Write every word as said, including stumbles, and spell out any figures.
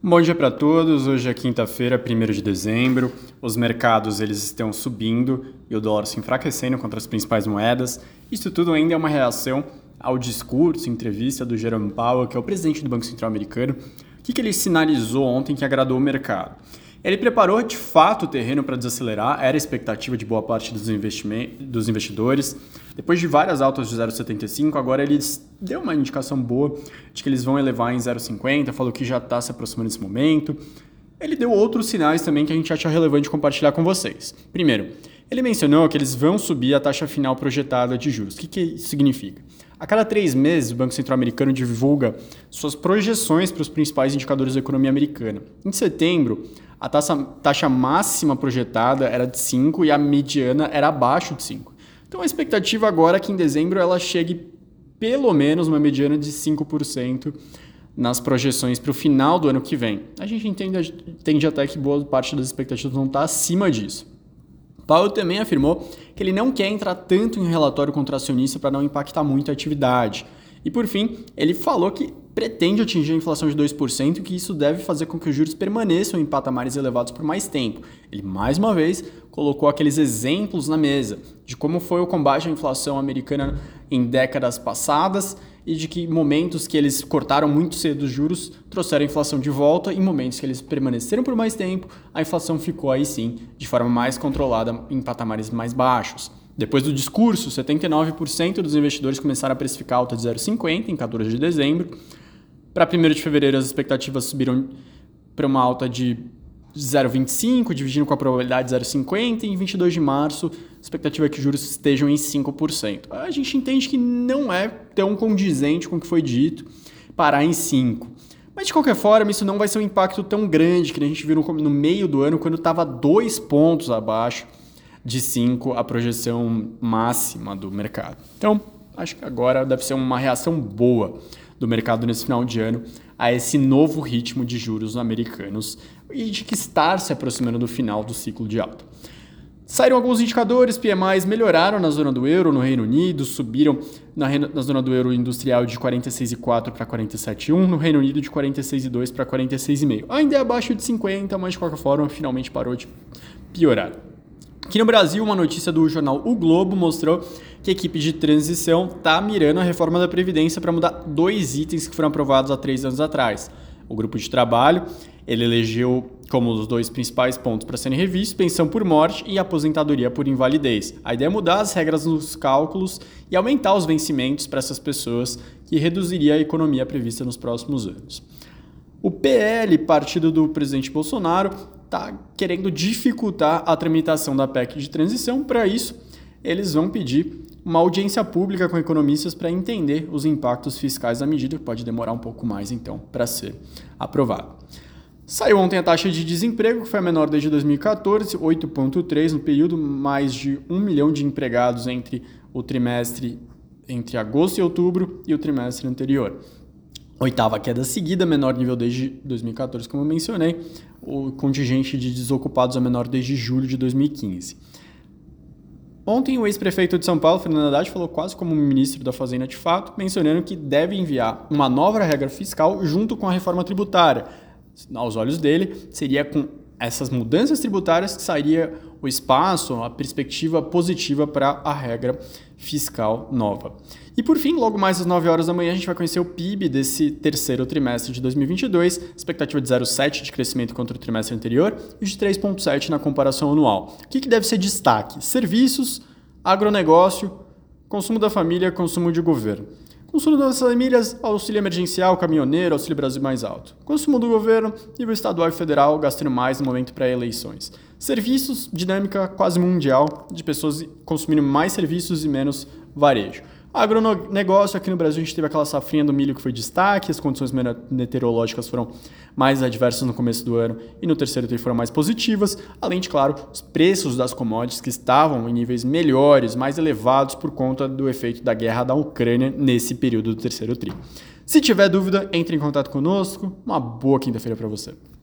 Bom dia para todos, hoje é quinta-feira, primeiro de dezembro, os mercados eles estão subindo e o dólar se enfraquecendo contra as principais moedas. Isso tudo ainda é uma reação ao discurso, entrevista do Jerome Powell, que é o presidente do Banco Central Americano. O que, que ele sinalizou ontem que agradou o mercado? Ele preparou de fato o terreno para desacelerar, era a expectativa de boa parte dos, dos investidores. Depois de várias altas de zero vírgula setenta e cinco, agora ele deu uma indicação boa de que eles vão elevar em zero vírgula cinquenta, falou que já está se aproximando desse momento. Ele deu outros sinais também que a gente acha relevante compartilhar com vocês. Primeiro, ele mencionou que eles vão subir a taxa final projetada de juros. O que, que isso significa? A cada três meses, o Banco Central Americano divulga suas projeções para os principais indicadores da economia americana. Em setembro, a taxa, taxa máxima projetada era de cinco e a mediana era abaixo de cinco. Então a expectativa agora é que em dezembro ela chegue pelo menos uma mediana de cinco por cento nas projeções para o final do ano que vem. A gente entende, entende até que boa parte das expectativas não está acima disso. Powell também afirmou que ele não quer entrar tanto em relatório contracionista para não impactar muito a atividade. E por fim, ele falou que pretende atingir a inflação de dois por cento e que isso deve fazer com que os juros permaneçam em patamares elevados por mais tempo. Ele, mais uma vez, colocou aqueles exemplos na mesa de como foi o combate à inflação americana em décadas passadas e de que momentos que eles cortaram muito cedo os juros trouxeram a inflação de volta e momentos que eles permaneceram por mais tempo, a inflação ficou aí sim, de forma mais controlada em patamares mais baixos. Depois do discurso, setenta e nove por cento dos investidores começaram a precificar alta de zero vírgula cinquenta em quatorze de dezembro. Para primeiro de fevereiro, as expectativas subiram para uma alta de zero vírgula vinte e cinco, dividindo com a probabilidade de zero vírgula cinquenta, e em vinte e dois de março, a expectativa é que os juros estejam em cinco por cento. A gente entende que não é tão condizente com o que foi dito, parar em cinco por cento. Mas, de qualquer forma, isso não vai ser um impacto tão grande que a gente viu no meio do ano, quando estava dois pontos abaixo de cinco, a projeção máxima do mercado. Então, acho que agora deve ser uma reação boa do mercado nesse final de ano a esse novo ritmo de juros americanos e de que estar se aproximando do final do ciclo de alta. Saíram alguns indicadores, P M Is melhoraram na zona do euro, no Reino Unido, subiram na, na zona do euro industrial de quarenta e seis vírgula quatro para quarenta e sete vírgula um, no Reino Unido de quarenta e seis vírgula dois para quarenta e seis vírgula cinco. Ainda é abaixo de cinquenta, mas de qualquer forma finalmente parou de piorar. Aqui no Brasil, uma notícia do jornal O Globo mostrou que a equipe de transição está mirando a reforma da Previdência para mudar dois itens que foram aprovados há três anos atrás. O grupo de trabalho ele elegeu como os dois principais pontos para serem revistos pensão por morte e aposentadoria por invalidez. A ideia é mudar as regras nos cálculos e aumentar os vencimentos para essas pessoas, que reduziria a economia prevista nos próximos anos. O P L, partido do presidente Bolsonaro, está querendo dificultar a tramitação da P E C de transição. Para isso, eles vão pedir uma audiência pública com economistas para entender os impactos fiscais da medida, que pode demorar um pouco mais, então, para ser aprovado. Saiu ontem a taxa de desemprego, que foi a menor desde dois mil e quatorze, oito vírgula três no período, mais de um milhão de empregados entre o trimestre entre agosto e outubro e o trimestre anterior. Oitava queda seguida, menor nível desde dois mil e quatorze, como eu mencionei. O contingente de desocupados é menor desde julho de dois mil e quinze. Ontem, o ex-prefeito de São Paulo, Fernando Haddad, falou quase como ministro da Fazenda de fato, mencionando que deve enviar uma nova regra fiscal junto com a reforma tributária. Aos olhos dele, seria com essas mudanças tributárias que sairia o espaço, a perspectiva positiva para a regra fiscal nova. E por fim, logo mais às nove horas da manhã, a gente vai conhecer o P I B desse terceiro trimestre de dois mil e vinte e dois, expectativa de zero vírgula sete de crescimento contra o trimestre anterior e de três vírgula sete na comparação anual. O que, que deve ser destaque? Serviços, agronegócio, consumo da família, consumo de governo. Consumo das famílias, auxílio emergencial, caminhoneiro, auxílio Brasil mais alto. Consumo do governo, nível estadual e federal, gastando mais no momento pré-eleições. Serviços, dinâmica quase mundial de pessoas consumindo mais serviços e menos varejo. Agronegócio, aqui no Brasil a gente teve aquela safrinha do milho que foi destaque, as condições meteorológicas foram mais adversas no começo do ano e no terceiro tri foram mais positivas, além de, claro, os preços das commodities que estavam em níveis melhores, mais elevados por conta do efeito da guerra da Ucrânia nesse período do terceiro tri. Se tiver dúvida, entre em contato conosco. Uma boa quinta-feira para você.